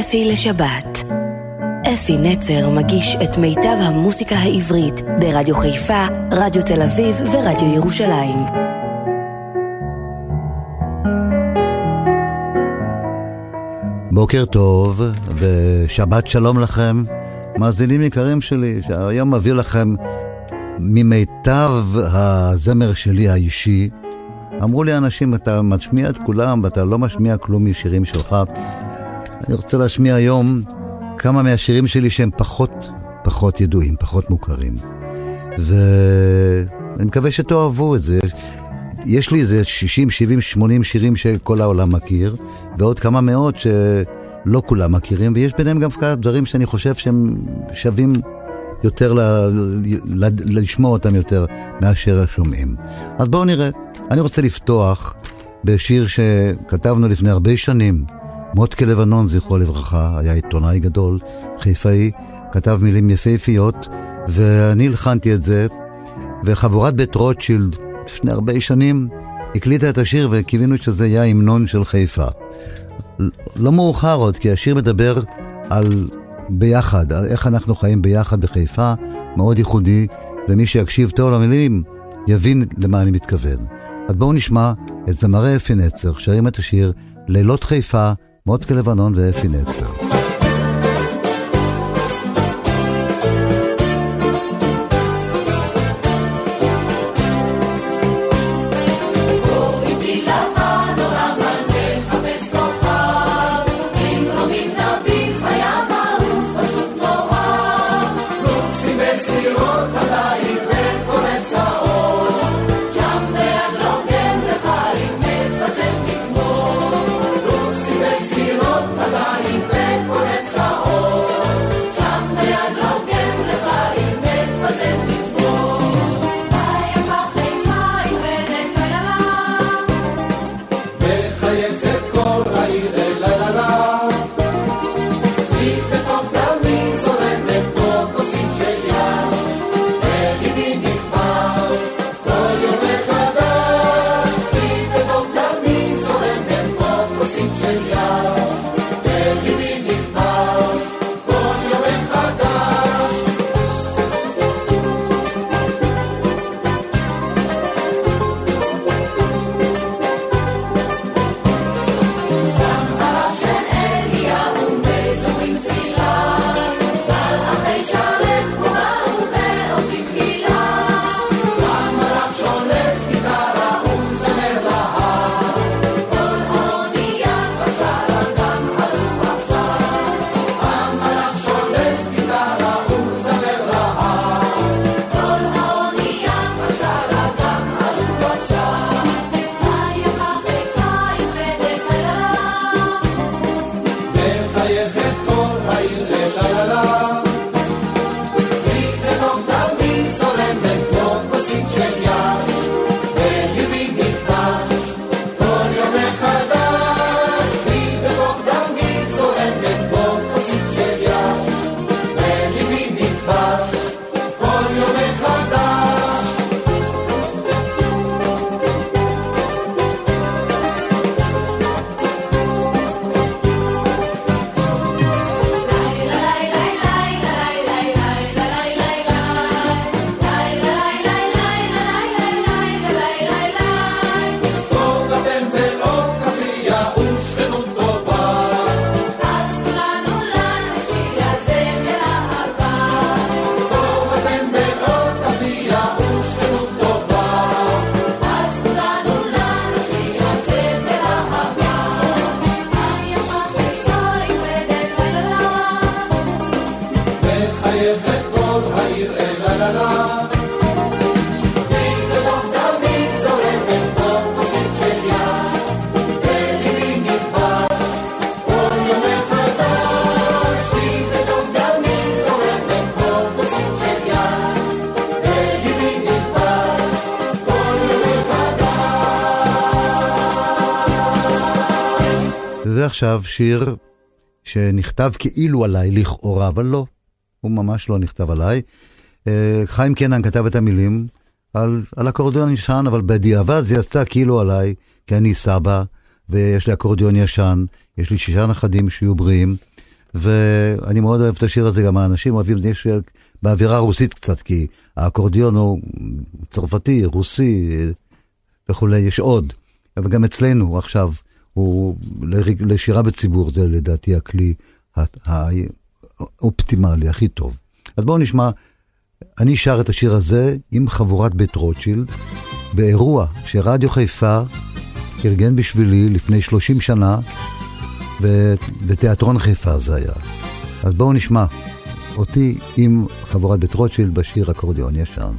אפי לשבת. אפי נצר מגיש את מיטב המוסיקה העברית ברדיו חיפה, רדיו תל אביב ורדיו ירושלים. בוקר טוב ושבת שלום לכם, מאזינים יקרים שלי, שהיום מביא לכם ממיטב הזמר שלי האישי. אמרו לי אנשים, אתה משמיע את כולם ואתה לא משמיע כלום משירים שלך. אני רוצה להשמיע היום כמה מהשירים שלי שהם פחות ידועים, פחות מוכרים, ואני מקווה שתאהבו את זה. יש לי איזה 60, 70, 80 שירים שכל העולם מכיר, ועוד כמה מאות שלא כולם מכירים, ויש ביניהם גם דברים שאני חושב שהם שווים יותר לשמוע אותם יותר מאשר השומעים. אז בואו נראה. אני רוצה לפתוח בשיר שכתבנו לפני הרבה שנים. מוטקה לבנון, זכרו לברכה, היה עיתונאי גדול, חיפאי, כתב מילים יפהפיות, ואני הלחנתי את זה, וחבורת בית רוטשילד לפני הרבה שנים הקליטה את השיר, וכיווינו שזה היה המנון של חיפה. לא מאוחר עוד, כי השיר מדבר על ביחד, על איך אנחנו חיים ביחד בחיפה, מאוד ייחודי, ומי שיקשיב טוב למילים יבין למה אני מתכוון. אז בואו נשמע את זמרי אפי נצר, שרים את השיר לילות חיפה, מוטקה לבנון ואפי נצר. עכשיו שיר שנכתב כאילו עליי, לכאורה, אבל לא, הוא ממש לא נכתב עליי. חיים קנן כתב את המילים על אקורדיון ישן, אבל בדיעבד זה יצא כאילו עליי, כי אני סבא, ויש לי אקורדיון ישן, יש לי 6 נכדים שיהיו בריאים, ואני מאוד אוהב את השיר הזה, גם האנשים אוהבים, יש שיר באווירה רוסית קצת, כי האקורדיון הוא צרפתי, רוסי וכולי, יש עוד, וגם אצלנו עכשיו, הוא לשירה בציבור, זה לדעתי הכלי האופטימלי, הכי טוב. אז בואו נשמע, אני שר את השיר הזה עם חבורת בית רוטשילד, באירוע שרדיו חיפה ארגן בשבילי לפני 30 שנה, ובתיאטרון חיפה זה היה. אז בואו נשמע אותי עם חבורת בית רוטשילד בשיר אקורדיון ישן.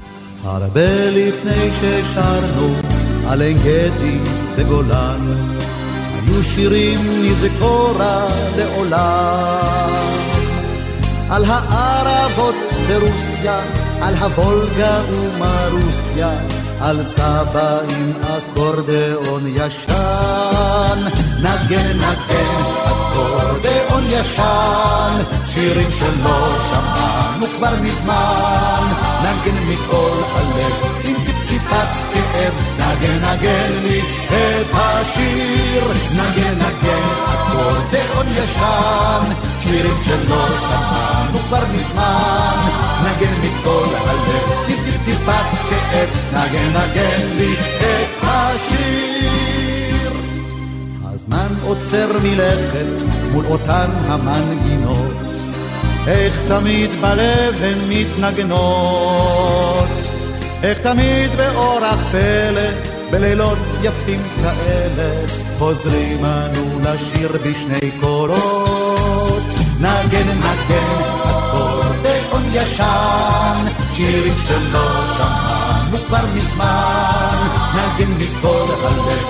הרבה לפני ששרנו על עין גדי וגולן, היו שירים נזכורה לעולם, על הערבות ברוסיה, על הוולגה ומרוסיה, על סבא עם אקורדיאון ישן. נגן נגן אקורדיאון ישן, שירים שלא שמענו כבר מזמן, נגן מכל הלב עם טיפת כאב, נגן נגן לי את השיר. נגן נגן אקורדיאון ישן, שירים שלא שמענו כבר מזמן, נגן מכל הלב עם טיפת כאב, נגן נגן לי את השיר. הזמן עוצר מלכת מול אותן המנגינות, איך תמיד בלב הן מתנגנות, איך תמיד באורח פלא בלילות יפים כאלה, חוזרים אנו לשיר בשני קולות. נגן נגן אקורדיאון ישן, שירים שלא שמענו כבר מזמן, נגן מכל הלב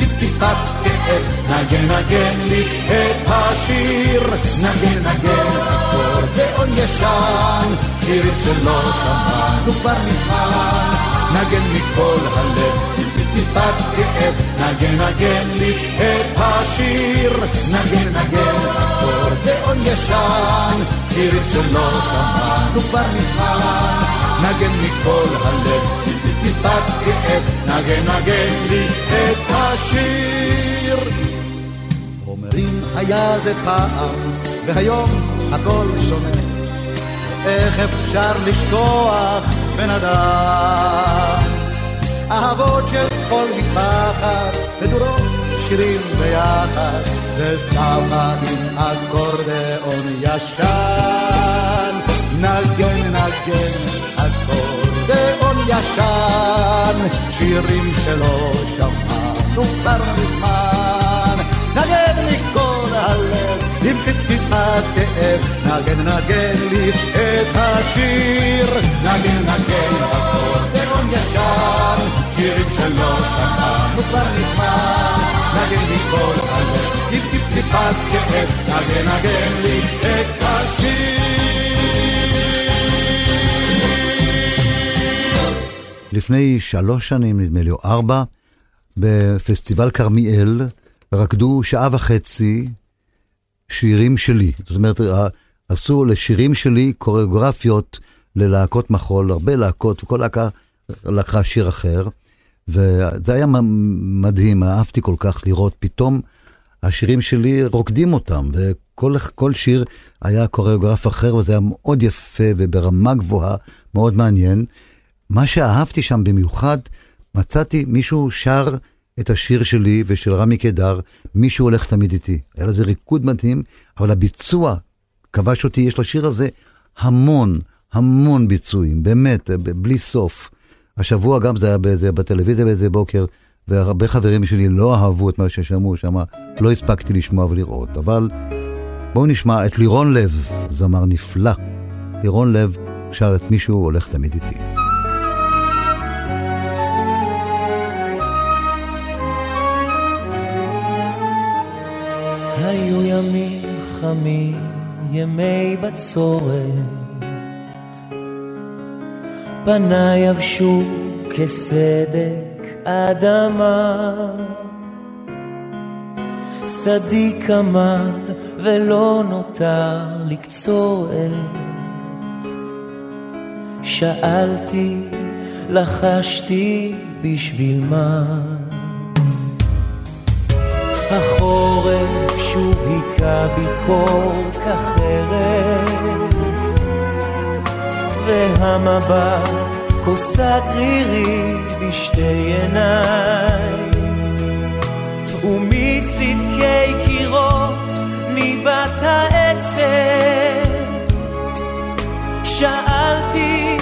עם טיפת כאב, נגן נגן לי את השיר. נגן נגן אקורדיאון ישן, שירים שלא שמענו כבר מזמן, נגן מכל הלב טיפת כאב, נגן נגן לי את השיר. נגן נגן אקורדיאון ישן, שירים שלא שמענו כבר מזמן, נגן מכל הלב טיפת כאב, נגן נגן לי את השיר. אומרים היה זה פעם והיום הכל שונה, איך אפשר לשכוח בן אדם, אהבות של כל מטפחת ודורות שירים ביחד, וסבא עם אקורדיאון ישן. נגן נגן אקורדיאון ישן, שירים שלא שמענו כבר מזמן, נגן מכל הלב עם טיפת כאב, נגן נגן לי את השיר. נגן נגן אקורדיאון ישן, שירים שלא שמענו כבר מזמן, נגן לי כל הלב עם טיפת כאב, נגן נגן לי את השיר. לפני 3 שנים, נדמה לי, או 4, בפסטיבל קרמיאל רקדו 1.5 שעות שירים שלי, זאת אומרת, עשו לשירים שלי קוריאוגרפיות ללהקות מחול, הרבה להקות, וכל להקה לקחה שיר אחר, וזה היה מדהים, אהבתי כל כך לראות, פתאום השירים שלי רוקדים אותם, וכל שיר היה קוריאוגרף אחר, וזה היה מאוד יפה וברמה גבוהה, מאוד מעניין. מה שאהבתי שם במיוחד, מצאתי מישהו שר את השיר שלי ושל רמי קדר, מישהו הולך תמיד איתי. היה לזה ריקוד מדהים, אבל הביצוע כבש אותי. יש לשיר הזה המון, המון ביצועים, באמת, בלי סוף. השבוע גם זה היה בטלוויזיה באיזה בוקר, והרבה חברים שלי לא אהבו את מה ששמעו שם, לא הספקתי לשמוע ולראות, אבל בואו נשמע את לירון לב, זמר נפלא. לירון לב שר את מישהו הולך תמיד איתי. היו ימים חמים, ימי בצורת, פני יבשו כסדק אדמה, שדי כמן ולא נותר לי קצורת, שאלתי, לחשתי בשביל מה, החורף שוב היכה ביקור כחרב, והמבט כוסת רירי בשתי עיניי, ומסדקי קירות ניבת העצב. שאלתי,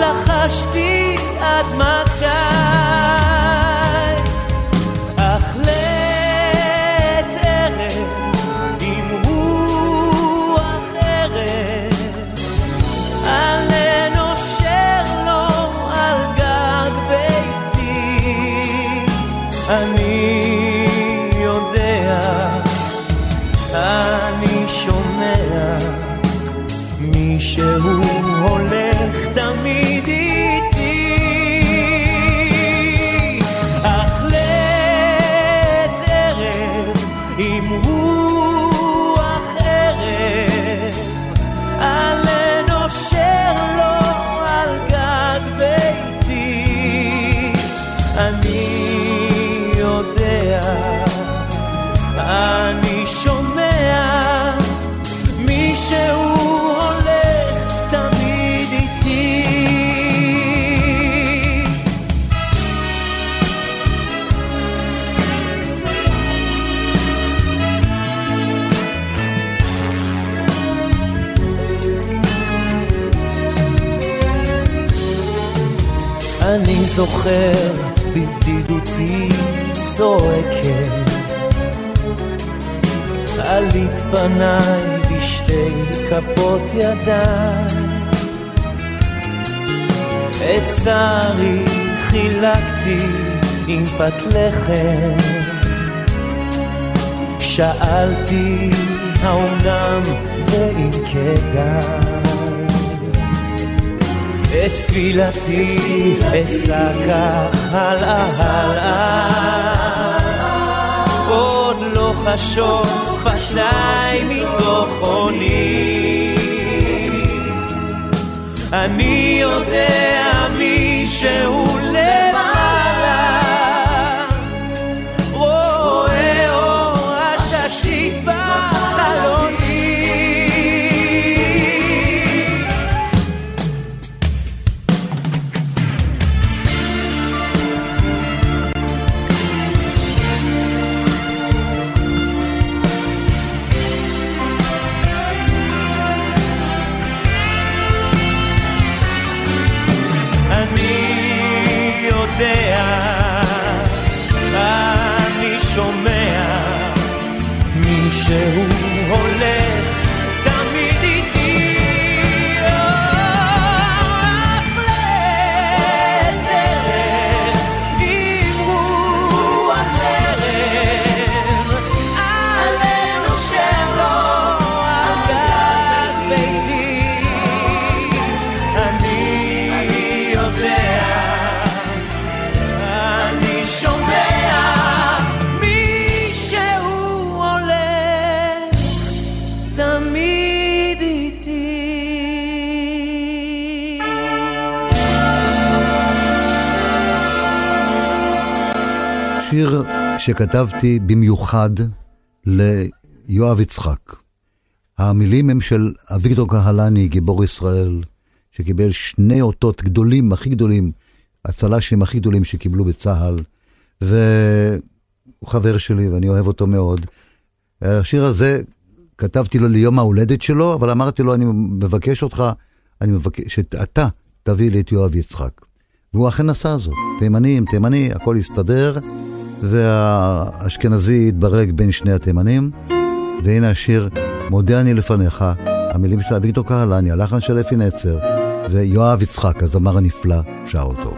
לחשתי, עד מתי? אך לעת ערב עם רוח ערב עלה נושר לו על גג ביתי. אני יודע, אני שומע, מישהו הולך תמיד איתי. אך לעת ערב עם רוח ערב עלה נושר לו על גג ביתי. אני יודע, אני שומע, מישהו אני זוכר בבדידותי זועקת עלית פניי בשתי כפות ידיי, את צערי חילקתי עם פת לחם. שאלתי, האומנם ואם כדאי? את תפילתי אשא כך הלאה הלאה, עוד לא חשות שפתיי מתוך עוני. אני יודע, מישהו למעלה רואה אור הששית בחלון. אני שומע, מישהו הולך תמיד איתי. אך לעת ערב עם רוח ערב עלה נושר לו על גג ביתי. אני יודע, אני שומע, מישהו הולך תמיד איתי. שיר שכתבתי במיוחד ליואב יצחק. המילים הם של אבידור קהלני, גיבור ישראל, שקיבל שני אותות גדולים, הכי גדולים, הצל"שים הכי גדולים שקיבלו בצה"ל, והוא חבר שלי ואני אוהב אותו מאוד. השיר הזה כתבתי לו ליום ההולדת שלו, אבל אמרתי לו, אני מבקש אותך, אני מבקש שאתה תביא לי את יואב יצחק, והוא אכן עשה זאת. תימני, הכל הסתדר, והאשכנזי התברג בין שני התימנים. והנה השיר מודה אני לפניך, המילים של אבידור קהלני, הלחן של אפי נצר, ויואב יצחק, הזמר הנפלא, שר אותו.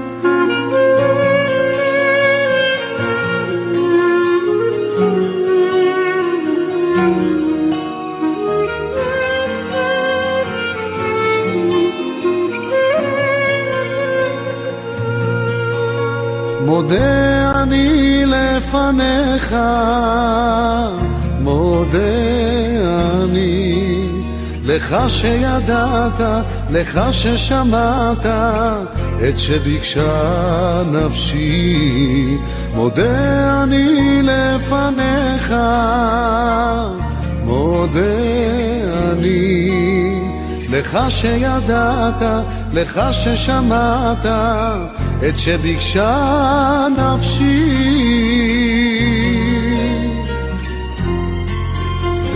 מודה אני לפניך, מודה אני לך שידעת, לך ששמעת, את שביקשה נפשי, מודה אני לפניך, מודה אני לך שידעת, לך ששמעת את שביקשה נפשי.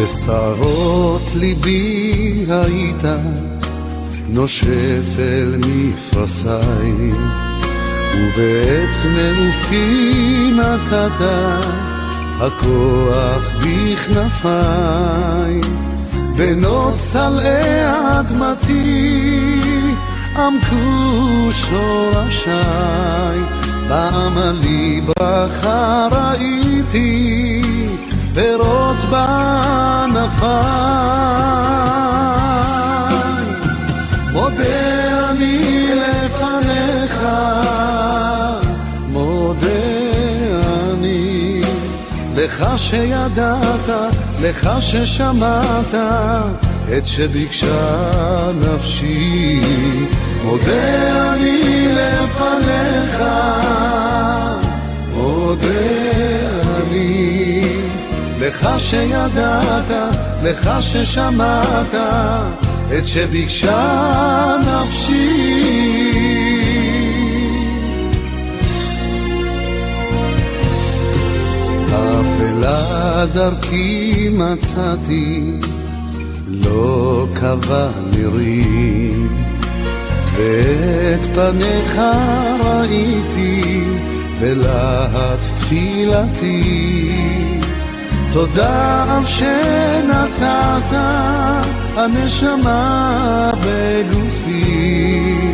בשרות ליבי היית נושף אל מפרסי, ובעת מנופי נתת הכוח בכנפי, בנות צלעי אדמתי עמקו שורשי, בעמלי ברכה ראיתי פירות בענפי, מודה אני לפניך, מודה אני לך שידעת, לך ששמעת את שביקשה נפשי, מודה אני לפניך, מודה אני לך שידעת, לך ששמעת את שביקשה נפשי. אפלה דרכי מצאתי, לא קבע נרי, ואת פניך ראיתי בלהט תפילתי, תודה על שנתת הנשמה בגופי,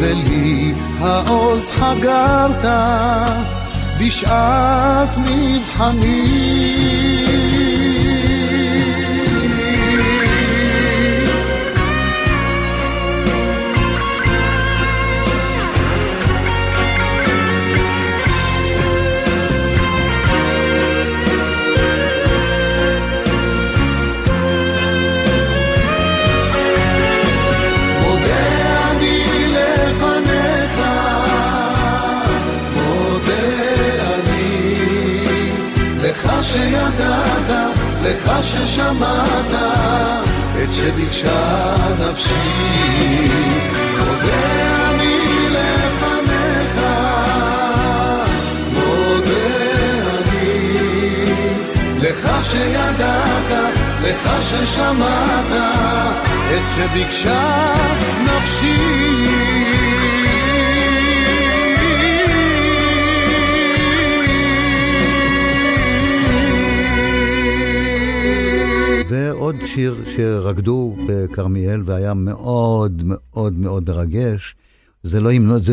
ולי העוז חגרת בשעת מבחני. שידעת, לך ששמעת את שביקשה נפשי, מודה אני לפניך, מודה אני לך שידעת, לך ששמעת את שביקשה נפשי. ועוד שיר שרקדו בקרמיאל והיה מאוד מאוד מאוד מרגש, זה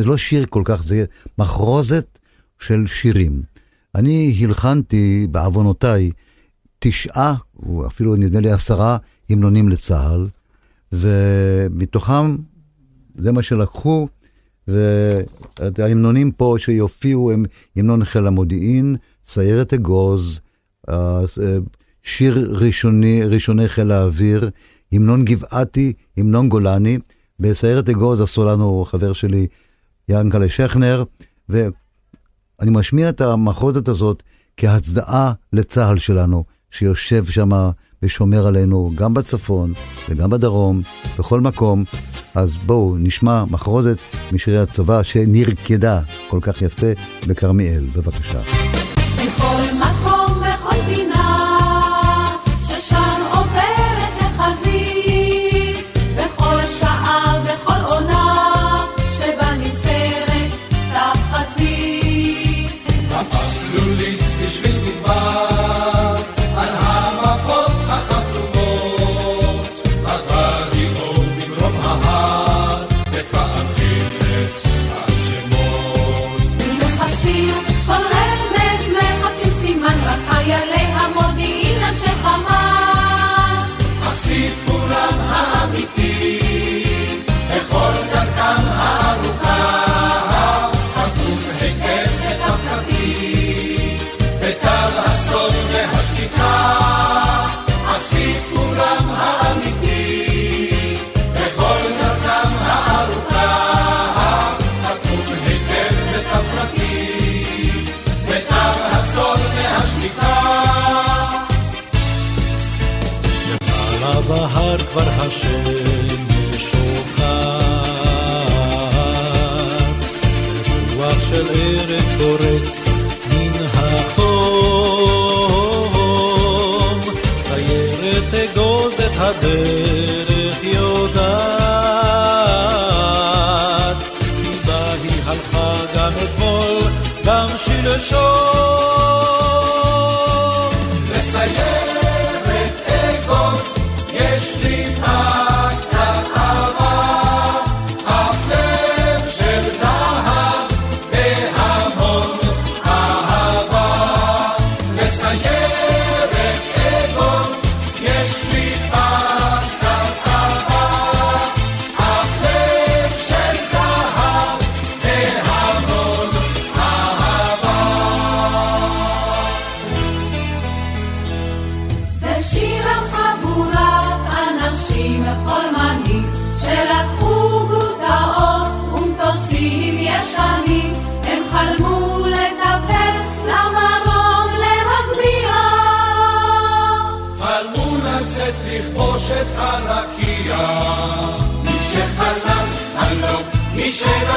לא שיר כל כך, זה מחרוזת של שירים. אני הלחנתי בעוונותיי 9, או אפילו נדמה לי 10 המנונים לצהל, ומתוכם זה מה שלקחו, וההמנונים פה שיופיעו הם המנון חיל המודיעין, סיירת אגוז, שיר ראשוני חיל האוויר, המנון גבעתי, המנון גולני. בסיירת אגוז הסולן הוא חבר שלי ינקלה שכנר, ואני משמיע את המחרוזת הזאת כהצדעה לצהל שלנו, שיושב שם ושומר עלינו גם בצפון וגם בדרום, בכל מקום. אז בואו נשמע מחרוזת משירי הצבא שנרקדה כל כך יפה בקרמיאל, בבקשה. בבהר כבר השמש שוקעת, רוח של ערב פורץ מן החום, סיירת אגוז את הדרך יודעת, כי בה היא הלכה גם אתמול, גם שלשום. לסיירת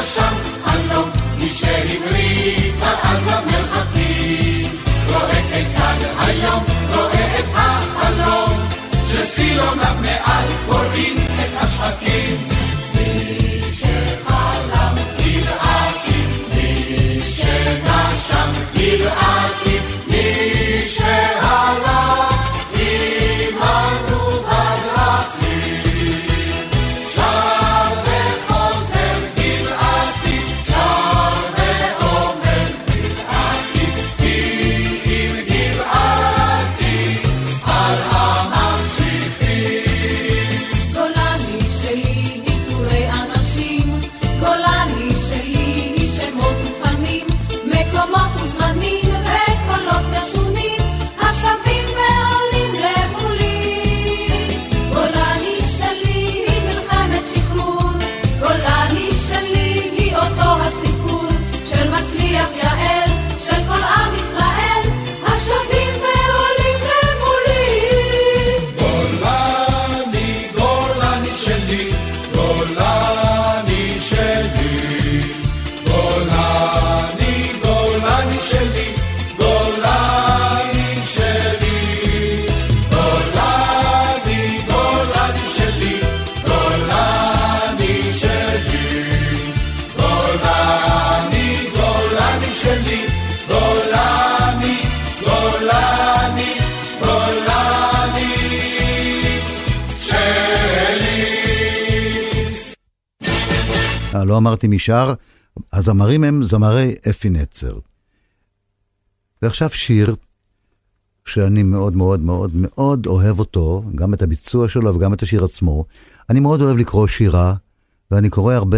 שם הלום, מי שהברית אז למרחקים, רואה כיצד היום, רואה את החלום שסילוניו מעל קוראים את השחקים. מי שחלם ידעתי, מי שנשם ידעתי, מי שהלך לא אמרתי משאר, הזמרים הם זמרי אפי נצר. ועכשיו שיר שאני מאוד מאוד מאוד מאוד אוהב אותו, גם את הביצוע שלו וגם את השיר עצמו. אני מאוד אוהב לקרוא שירה, ואני קורא הרבה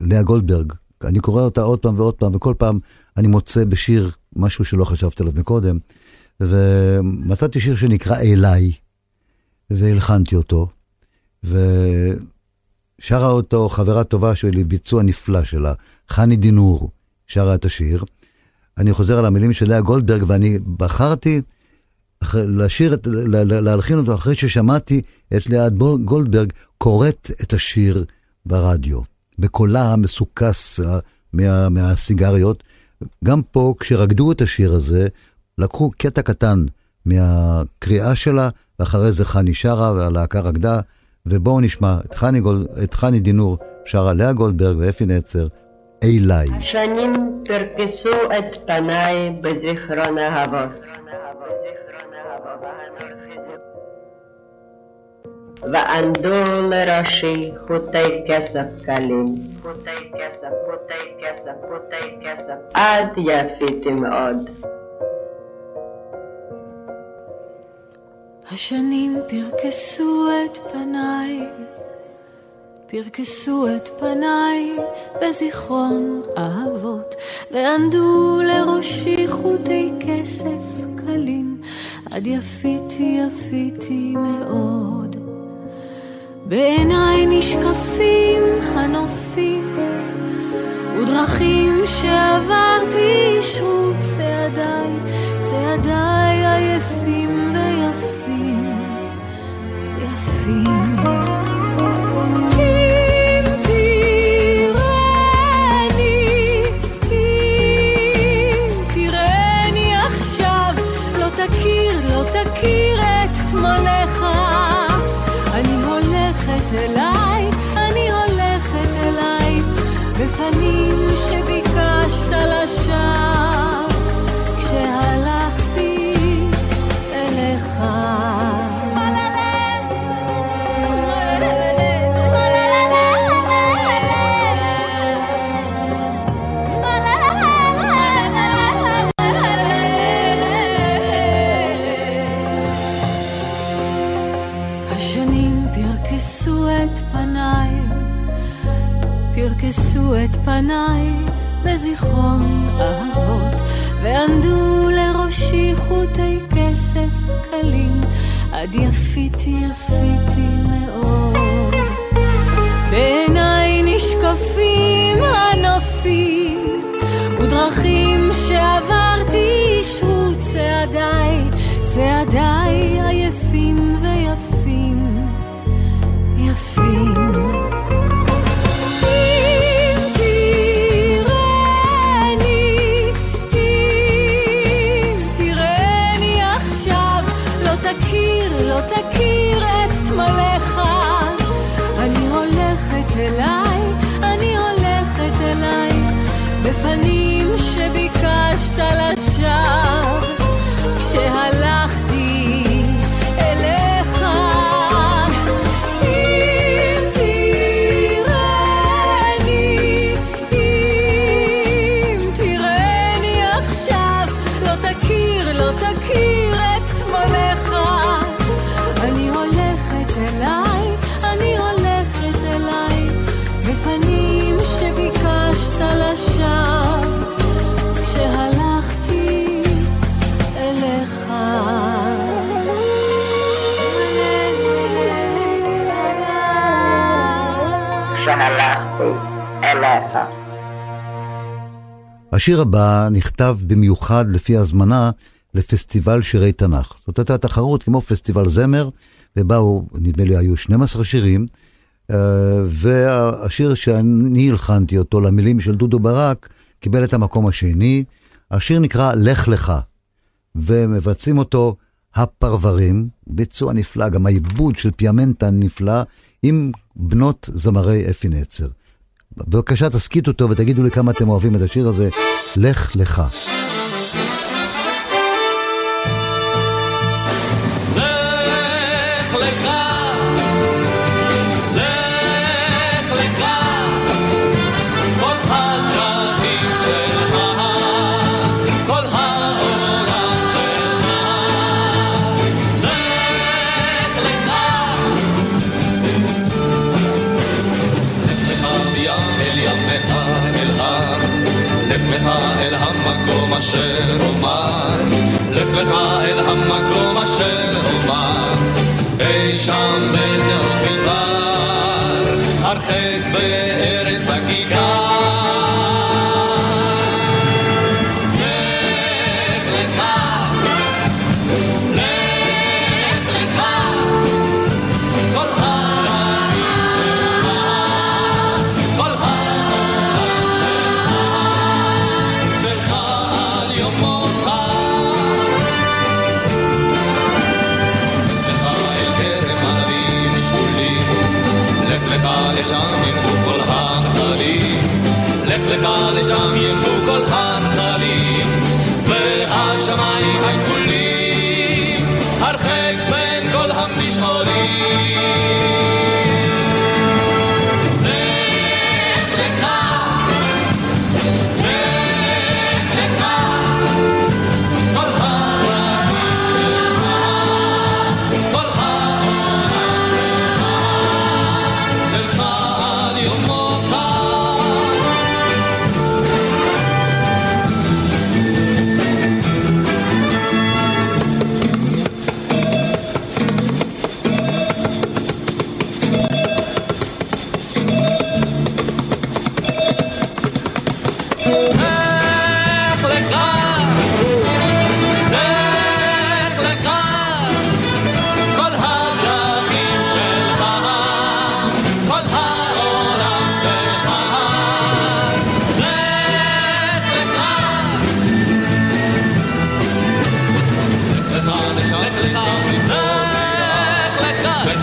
לאה גולדברג. אני קורא אותה עוד פעם ועוד פעם, וכל פעם אני מוצא בשיר משהו שלא חשבתי עליו מקודם. ומצאתי שיר שנקרא אליי, והלחנתי אותו, שרה אותו חברה טובה שלי, ביצוע נפלא שלה, חני דינור שרה את השיר. אני חוזר על המילים של לאה גולדברג, ואני בחרתי להלחין אותו אחרי ששמעתי את לאה גולדברג קוראת את השיר ברדיו, בקולה המסוכס מהסיגריות. גם פה, כשרקדו את השיר הזה, לקחו קטע קטן מהקריאה שלה, ואחרי זה חני שרה, והלהקה רקדה, ובואו נשמע את חני דינור שרה לאה גולדברג ואפי נצר, אליי. שנים פרקסו את פניי בזיכרון אהבות, וענדו לראשי חוטי כסף קלים, עד יפיתי מאוד. השנים פרקסו את פניי, פרקסו את פניי בזיכרון אהבות, וענדו לראשי חוטי כסף קלים, עד יפיתי יפיתי מאוד. בעיניי נשקפים הנופים ודרכים שעברתי, אישרו צעדיי, צעדיי עייפים ויפים. השיר הבא נכתב במיוחד לפי הזמנה לפסטיבל שירי תנ"ך. זאת הייתה תחרות כמו פסטיבל זמר, ובאו, נדמה לי, היו 12 שירים, והשיר שאני הלחנתי אותו למילים של דודו ברק, קיבל את המקום השני. השיר נקרא "לך לך", ומבצעים אותו הפרברים, ביצוע נפלא, גם העיבוד של פיאמנטה נפלא, עם בנות זמרי אפי נצר. בבקשה תסקיטו אותו ותגידו לי כמה אתם אוהבים את השיר הזה, לך לך. לך לך, לך לך, כל הדרכים שלך, כל העולם שלך, לך לך, לך ביה אל המקום אשר אומר, לך לך אל המקום אשר אומר, אי שם בין המדבר, הרחק בארץ הכיכר. לך לך, לך לך, כל העולם שלך, כל לך לשם ילכו כל הנחלים והשמיים הכחולים, הרחק בין כל המשעולים. לך לך, לך לך, כל העולם שלך, כל העולם שלך, שלך עד יומותך.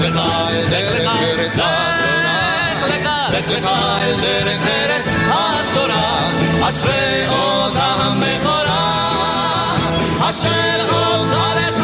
לך אל דרך ארץ התורה, לך לך אל דרך ארץ התורה, אשרי אותם המכורה אשר אותך לשם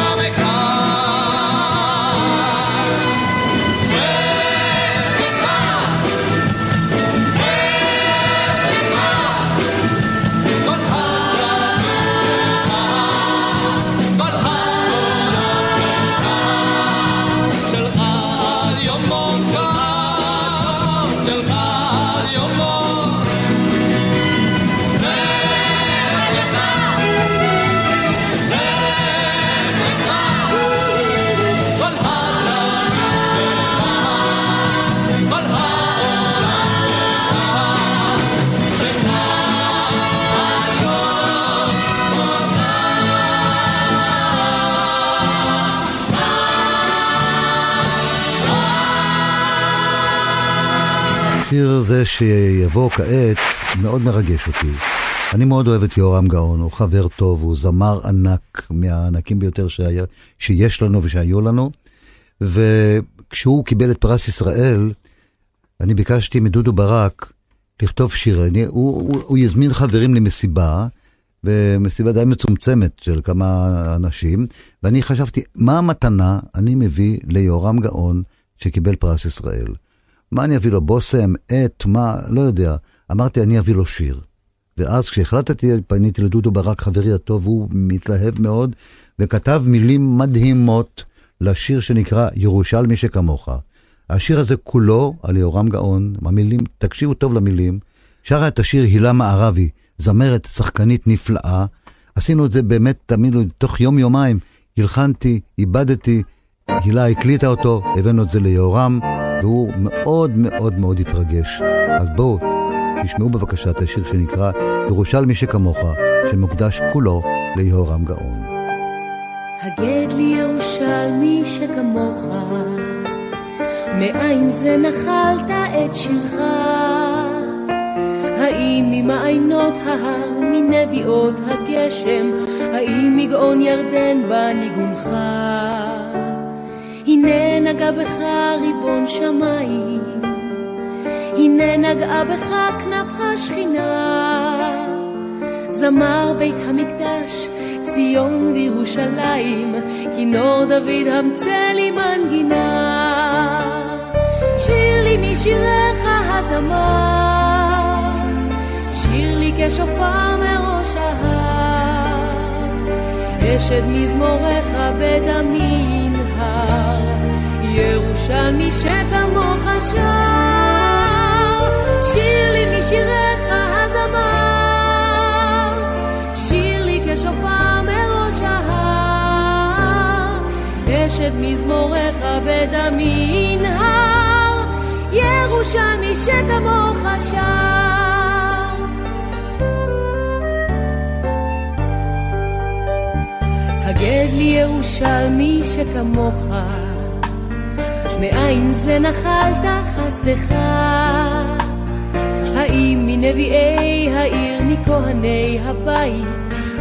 השיר זה שיבוא כעת מאוד מרגש אותי. אני מאוד אוהב את יורם גאון, הוא חבר טוב, הוא זמר ענק, מהענקים ביותר שיש לנו ושהיו לנו. וכשהוא קיבל את פרס ישראל, אני ביקשתי מדודו ברק לכתוב שיר. הוא יזמין חברים למסיבה, ומסיבה די מצומצמת של כמה אנשים, ואני חשבתי, מה המתנה אני מביא ליורם גאון שקיבל פרס ישראל? מה אני אביא לו, בוסם, את, מה, לא יודע. אמרתי, אני אביא לו שיר. ואז כשהחלטתי, פניתי לדודו ברק, חברי הטוב, הוא מתלהב מאוד, וכתב מילים מדהימות לשיר שנקרא ירושלמי שכמוך. השיר הזה כולו על יורם גאון, המילים, תקשיבו טוב למילים, שרה את השיר הילה מערבי, זמרת, שחקנית נפלאה. עשינו את זה באמת, תמיד, תוך יום-יומיים, הלחנתי, איבדתי, הילה הקליטה אותו, הבאנו את זה ליורם, והוא מאוד מאוד מאוד התרגש. אז בואו, תשמעו בבקשה את השיר שנקרא ירושלמי שכמוך, שמוקדש כולו ליהורם גאון. הגד לי ירושלמי שכמוך, מאין זה נחלת את שירך? האם ממעיינות ההר, מנביעות הגשם, האם מגאון ירדן בניגונך? הנה נגע בך ריבון שמיים, הנה נגעה בך כנף השכינה, זמר בית המקדש, ציון וירושלים, כינור דוד המצא לי מנגינה. שיר לי משיריך הזמר, שיר לי כשופר מראש ההר, אשד מזמורך בדמין הר, ירושלמי שכמוך שר. שיר לי משיריך הזמר, שיר לי כשופר מראש ההר, אשת מזמורך בדמין הר, ירושלמי שכמוך שר. הגד לי ירושלמי שכמוך, מאין זה נחלת חסדך? האם מנביאי העיר, מכהני הבית,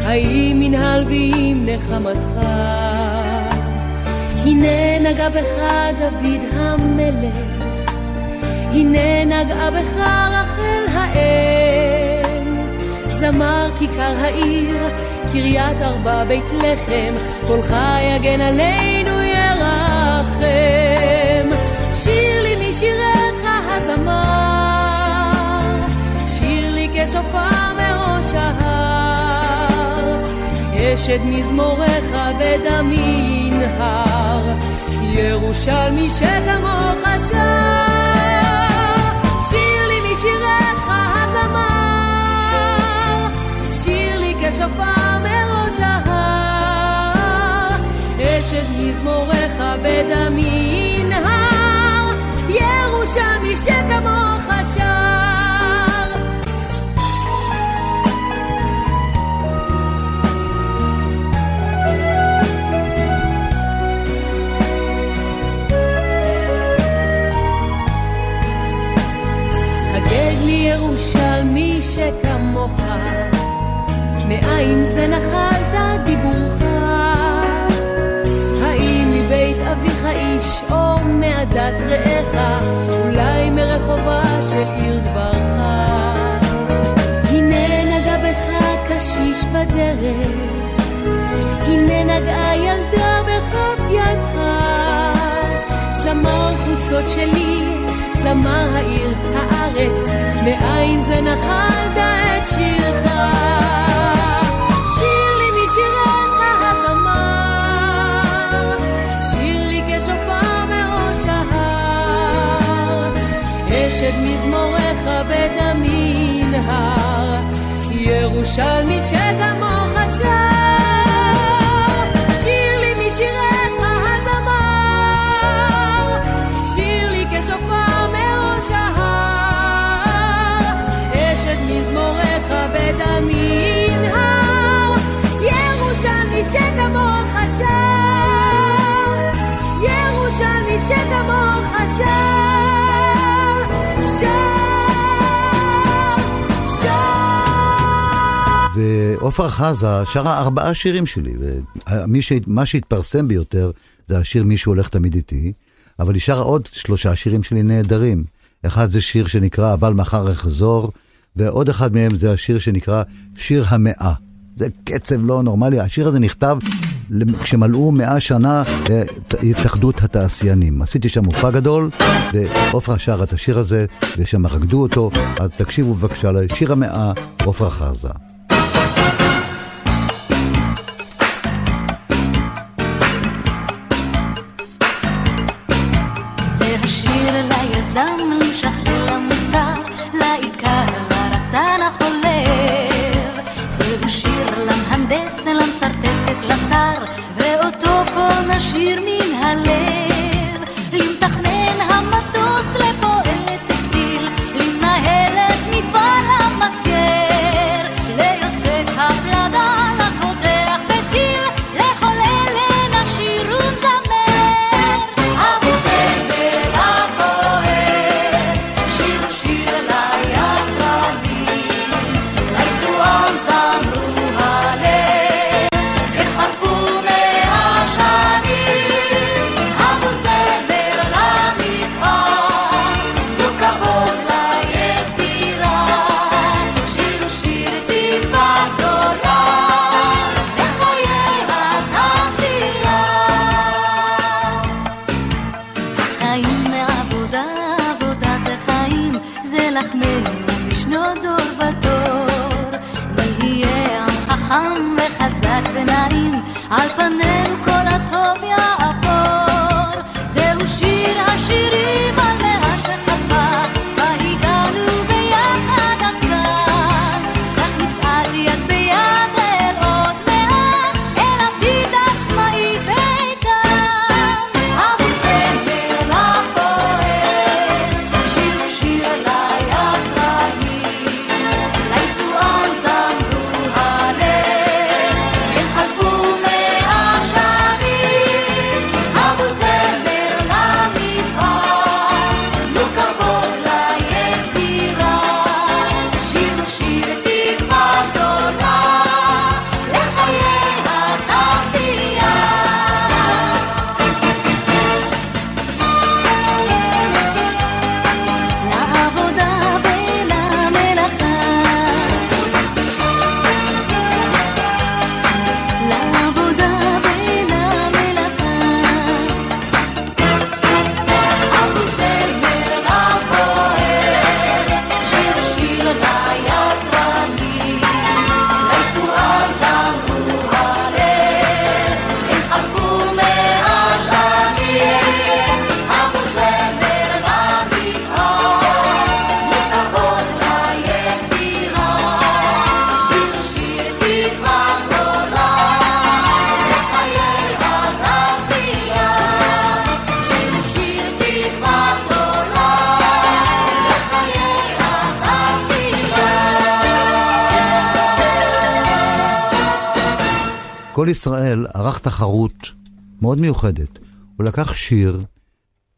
האם מן הלוויים נחמתך? הנה נגע בך דוד המלך, הנה נגעה בך רחל האם, זמר כיכר העיר, קריית ארבע בית לחם, קולך יגן עלינו ירחם. שיר לי משיריך הזמר, שיר לי כשופר מראש ההר, אשת מזמורך בדמין הר, ירושלמי שכמוך שר. שיר לי משיריך הזמר, שיר לי כשופר שעה, אשת מזמורך בדמין הר, ירושלמי שכמוך שר. הגד לי ירושלמי שכמוך, מאין זה נחלת דיבורך? האם מבית אביך איש או מאביך? עדת רעך, אולי מרחובה של עיר דברך. הנה נגע בך קשיש בדרך, הנה נגעה ילדה בכף ידך. זמר חוצות שלי, זמר העיר, הארץ, מאין זה נחלת את שירך. שיר לי משירך הזמר, שיר לי כשופר מראש ההר, אשת מזמורך בדמי נהר, ירושלמי שכמוך שר. שיר לי משירך הזמר, שיר לי כשופר מראש ההר, אשת מזמורך בדמי נהר, ירושלמי שכמוך שר, ירושלמי שכמוך שר, שר, שר. ואופרה חזה שרה 4 שירים שלי, ומה שהתפרסם ביותר זה השיר "מי שהולך תמיד איתי", אבל היא שרה עוד 3 שירים שלי נהדרים. אחד זה שיר שנקרא "אבל מחר אחזור", ועוד אחד מהם זה השיר שנקרא "שיר המאה". זה קצב לא נורמלי. השיר הזה נכתב כשמלאו 100 שנה להתאחדות התעשיינים. עשיתי שם מופע גדול, ועופרה שרה את השיר הזה, ושם רקדו אותו. אז תקשיבו בבקשה לשיר המאה, עופרה חזה. כל ישראל ערך תחרות מאוד מיוחדת. הוא לקח שיר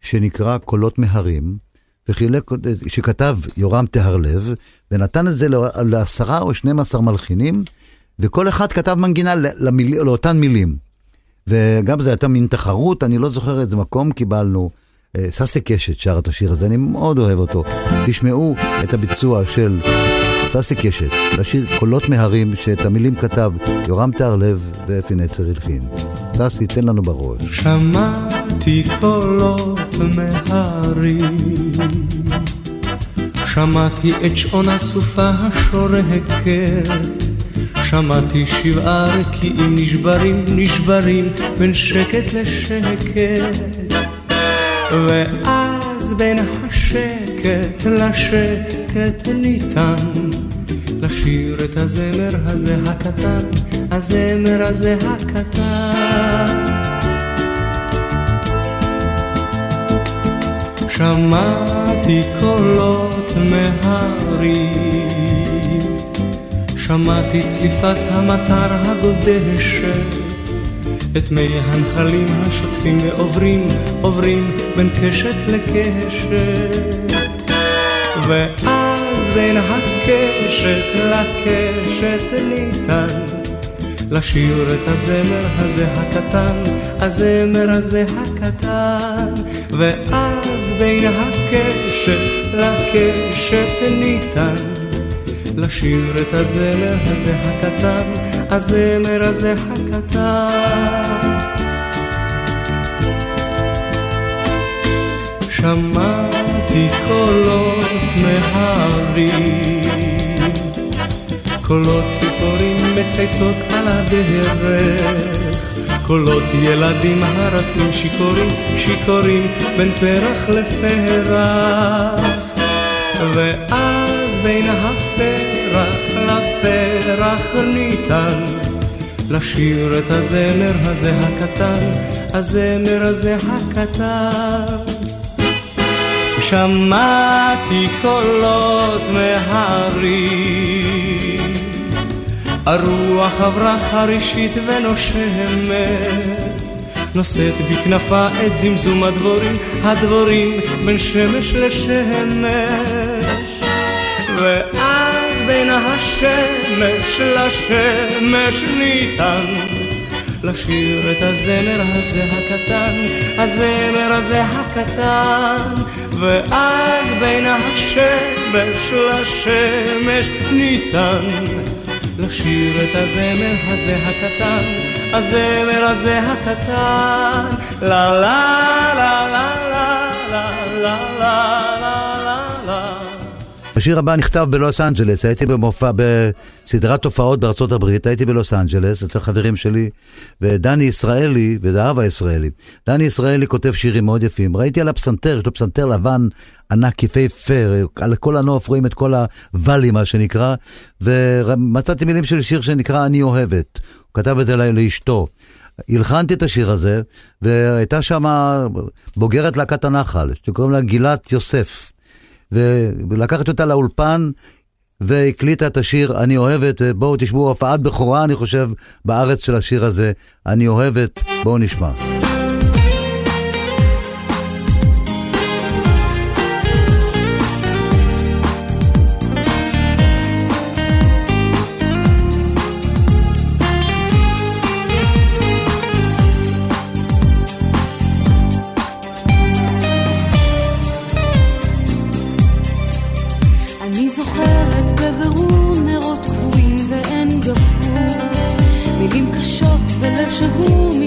שנקרא "קולות מהרים", שכתב יורם תהר לב, ונתן את זה ל10 או 12 מלחינים, וכל אחד כתב מנגינה לאותן מילים. וגם זה הייתה מין תחרות, אני לא זוכר איזה מקום קיבלנו, תסי קשת שר את השיר הזה, אני מאוד אוהב אותו. תשמעו את הביצוע של תסי קשת לשיר קולות מהרים, שאת המילים כתב יורם תהר לב ואפי נצר הלחין. תסי, תן לנו בראש. שמעתי קולות מהרים, שמעתי את שעון הסופה השורקת, שמעתי שבעה רקיעים נשברים, נשברים בין שקט לשקט, ואז בין השקט לשקט ניתן לשיר את הזמר הזה הקטן, הזמר הזה הקטן. שמעתי קולות מהרים, שמעתי צליפת המטר הגודשת, את מי הנחלים השוטפים ועוברים, עוברים בין קשת לקשת, ואז בין הקשת לקשת ניתן לשיר את הזמר הזה הקטן, הזמר הזה הקטן, ואז בין הקשת לקשת ניתן לשיר את הזמר הזה הקטן, הזמר הזה הקטן. שמעתי קולות מהרים, קולות ציפורים מצייצות על הדרך, קולות ילדים הרצים שיכורים, שיכורים בין פרח לפרח, ואז בין הפרח לפרח ניתן לשיר את הזמר הזה הקטן, הזמר הזה הקטן. שמעתי קולות מהרים, הרוח עברה חרישית ונושמת, נושאת בכנפה את זמזום הדבורים, הדבורים בין שמש לשמש, ואז בין השמש לשמש ניתן לשיר את הזמר הזה הקטן, הזמר הזה הקטן, ואז בין השמש לשמש ניתן לשיר את הזמר הזה הקטן, הזמר הזה הקטן. לה לה לה לה לה לה לה לה. השיר הבא נכתב בלוס אנג'לס. הייתי במופע בסדרת תופעות בארצות הברית, הייתי בלוס אנג'לס אצל חברים שלי, ודני ישראלי ודאבה ישראלי. דני ישראלי כותב שירים מאוד יפים. ראיתי על הפסנתר, יש לו פסנתר לבן ענק יפהפה, על כל הנוף רואים את כל הוואלי מה שנקרא, ומצאתי מילים של שיר שנקרא אני אוהבת. הוא כתב את זה לאשתו. הלחנתי את השיר הזה, והייתה שם בוגרת להקת הנחל שקוראים לה גילת יוסף, ולקחת אותה לאולפן והקליטה את השיר אני אוהבת. בואו תשמעו הופעת בכורה, אני חושב, בארץ של השיר הזה אני אוהבת. בואו נשמע.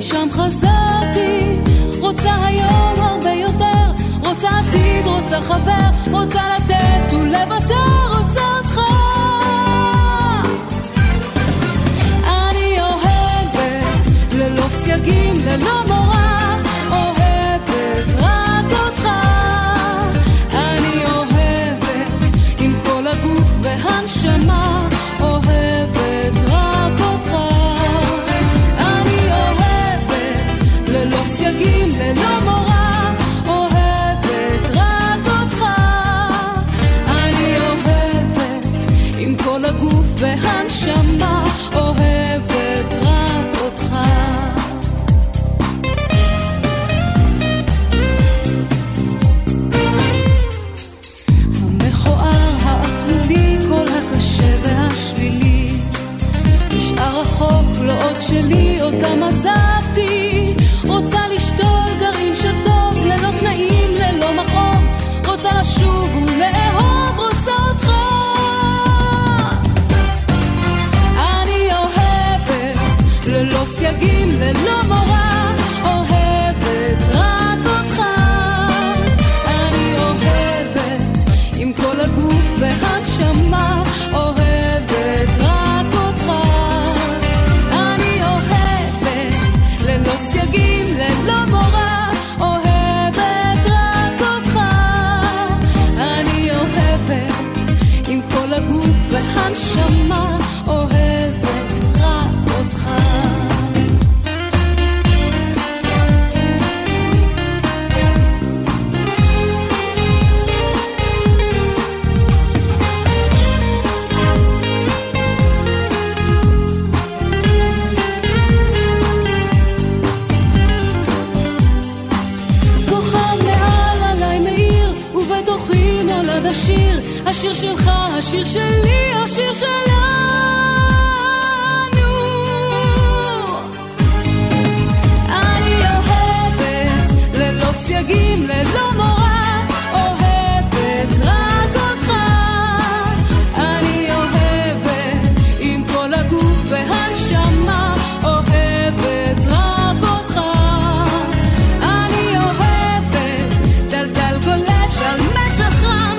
שם חזרתי, רוצה היום הרבה יותר, רוצה עתיד, רוצה חבר, רוצה לתת ולוותר, רוצה אותך. אני אוהבת, ללא סייגים, ללא מורא, אוהבת רק אותך. אני אוהבת, עם כל הגוף והנשמה, אוהבת רק אותך. לשוב ולאהוב רוצה אותך. אני אוהבת ללא סייגים, ללא מורא, אוהבת רק אותך. אני אוהבת עם כל הגוף והנשמה, אוהבת רק אותך. אני אוהבת ללא סייגים, ללא מורא, והנשמה, אוהבת רק אותך. כוכב מעל עליי מאיר, ובתוכי נולד השיר, השיר שלך, השיר שלי, השיר שלנו. אני אוהבת ללא סייגים, ללא מורא, אוהבת רק אותך. אני אוהבת עם כל הגוף והנשמה, אוהבת רק אותך. אני אוהבת דלדל גולש על מצח רם,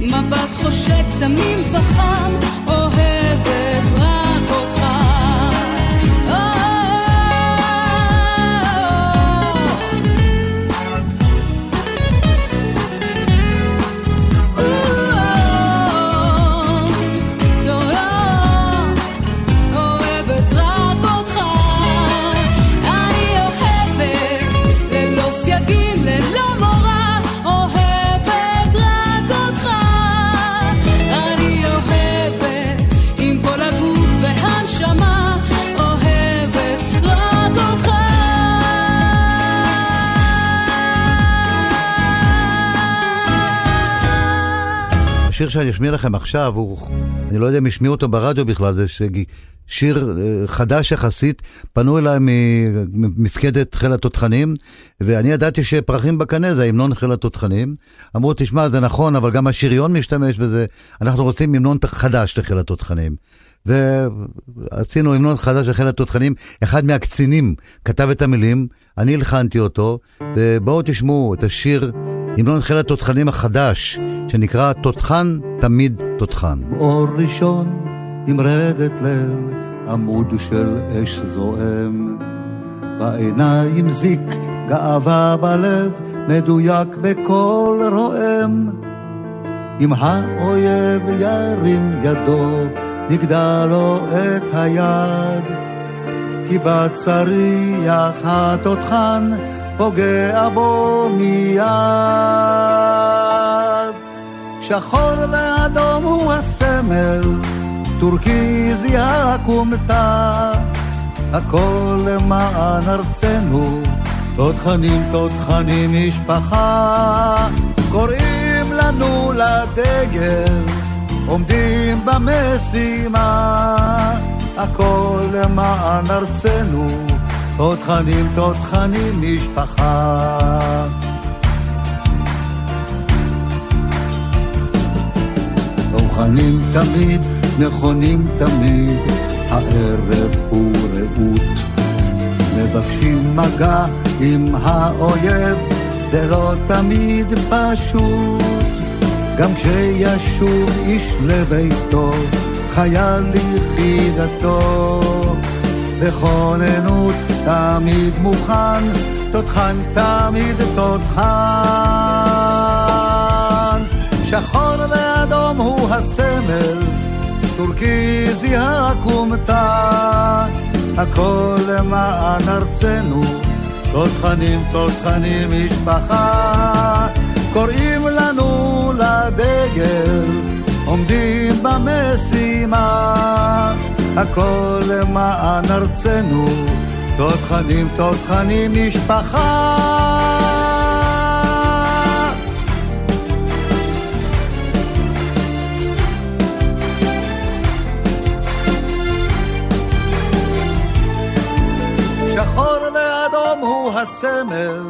מבט חושק תמים וחם, אוהבת רק אותך. אוהבת רק אותך. אני אוהבת ללא סייגים, ללא מורא, אוהבת רק אותך. שמה, אוהבת רק אותך. השיר שאני אשמיע לכם עכשיו, אני לא יודע אם ישמיעו אותו ברדיו בכלל, זה שיר חדש יחסית. פנו אליי ממפקדת חיל התותחנים, ואני ידעתי שפרחים בקנה זה המנון חיל התותחנים. אמרו, תשמע, זה נכון, אבל גם השריון משתמש בזה, אנחנו רוצים המנון חדש לחיל התותחנים. ועשינו המנון חדש לחיל התותחנים. אחד מהקצינים כתב את המילים, אני הלחנתי אותו, ובואו תשמעו את השיר המנון חיל התותחנים החדש שנקרא תותחן תמיד תותחן. אור ראשון עם רדת ליל, עמוד של אש זועם בעיניים, זיק גאווה בלב, מדויק בכל רועם. אם האויב ירים ידו, נגדע לו את היד, כי בצריח התותחן פוגע בו מיד. שחור ואדום הוא הסמל, טורקיזי הקומטה, הכל למען ארצנו, תותחנים תותחנים משפחה. קוראים לנו לדגל, עומדים במשימה, הכל למען ארצנו, תותחנים תותחנים משפחה. תותחנים תמיד, נכונים תמיד, הערב הוא רעות, מבקשים מגע עם האויב, זה לא תמיד פשוט. גם כשישוב איש לביתו, חייל ליחידתו, בכוננות תמיד מוכן, תותחן תמיד תותחן. שחור ואדום הוא הסמל, טורקי זיהה קומטה, הכל למען ארצנו, תותחנים תותחנים משפחה. קוראים לנו לדגל, עומדים במשימה, הכל למען ארצנו, תותחנים תותחנים משפחה. שחור ואדום הוא הסמל,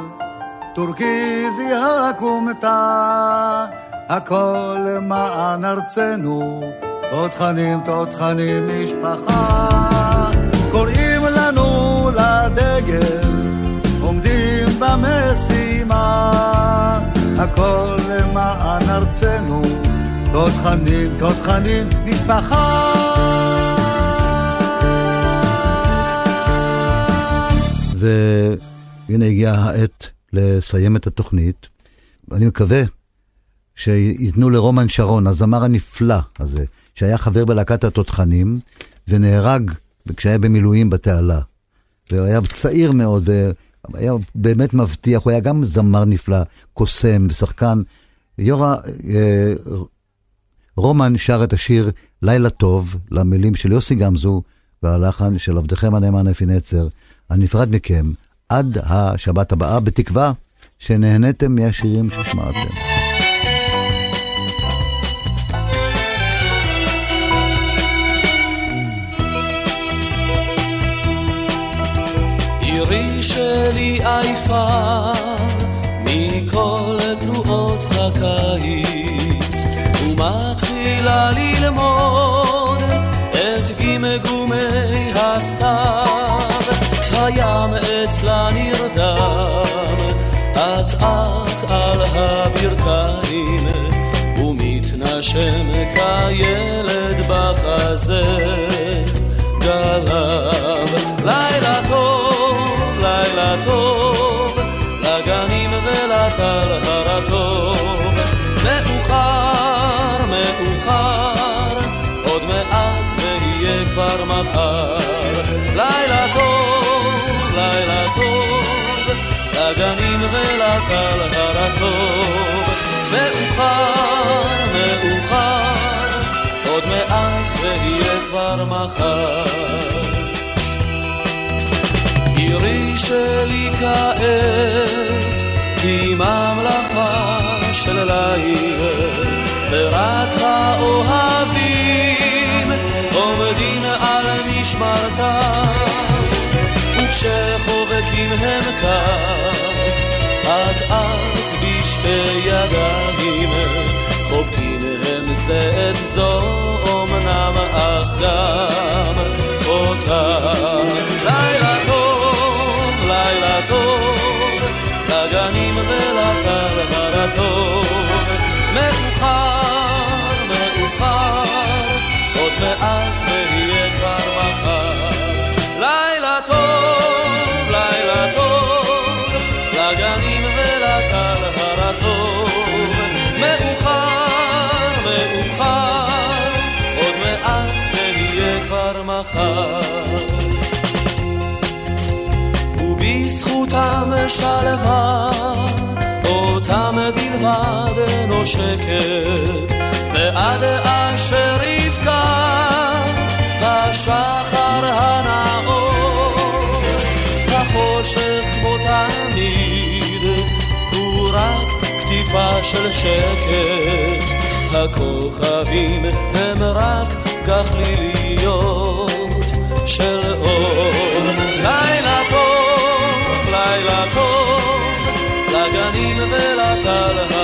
טורקיזי הקומתה, הכל למען ארצנו, תותחנים, תותחנים משפחה. קוראים לנו לדגל, עומדים במשימה, הכל למען ארצנו, תותחנים, תותחנים משפחה. והנה הגיעה העת לסיים את התוכנית. אני מקווה שיתנו לרומן שרון, הזמר הנפלא הזה, שהיה חבר בלהקת התותחנים, ונהרג כשהיה במילואים בתעלה. והיה צעיר מאוד, והיה באמת מבטיח, הוא היה גם זמר נפלא, קוסם ושחקן. רומן שר את השיר לילה טוב, למילים של יוסי גם זו, והלחן של עבדכם הנאמן אפי נצר. אני נפרד מכם עד השבת הבאה, בתקווה שנהנתם מהשירים ששמעתם. עירי שלי עייפה מכל תנועות הקיץ, ומתחילה ללמוד את גמגומי הסתיו. הים אצלה נרדם תת-עת על הברכיים, ומתנשם כילד בחזה גלב. לילה טוב, לילה טוב, לגנים ולטלהר הטוב. מאוחר, מאוחר, עוד מעט ויהיה כבר מחר. לילה טוב, לילה טוב, לגנים ולטלהר הטוב. מאוחר, מאוחר, עוד מעט ויהיה כבר מחר. עירי שלי כעת היא ממלכה של לילה, ורק האוהבים עומדים על משמרתם, וכשחובקים הם כך אט-אט בשתי ידיים, חובקים הם זה את זו אומנם אך גם אותם. לילה טוב, לילה טוב, לגנים ולטלהר הטוב. מאוחר, מאוחר, עוד מעט ויהיה כבר מחר. לילה טוב, לילה טוב, לגנים ולטלהר הטוב. מאוחר, מאוחר, עוד מעט ויהיה כבר מחר. ובזכותם שלווה אותם בלבד נושקת, ועד אשר יבקע השחר הנאור. החושך כמו תמיד הוא רק כתיפה של שקט, הכוכבים הם רק גחליליות של אור. לילה טוב, לילה טוב, לגנים ולטלהר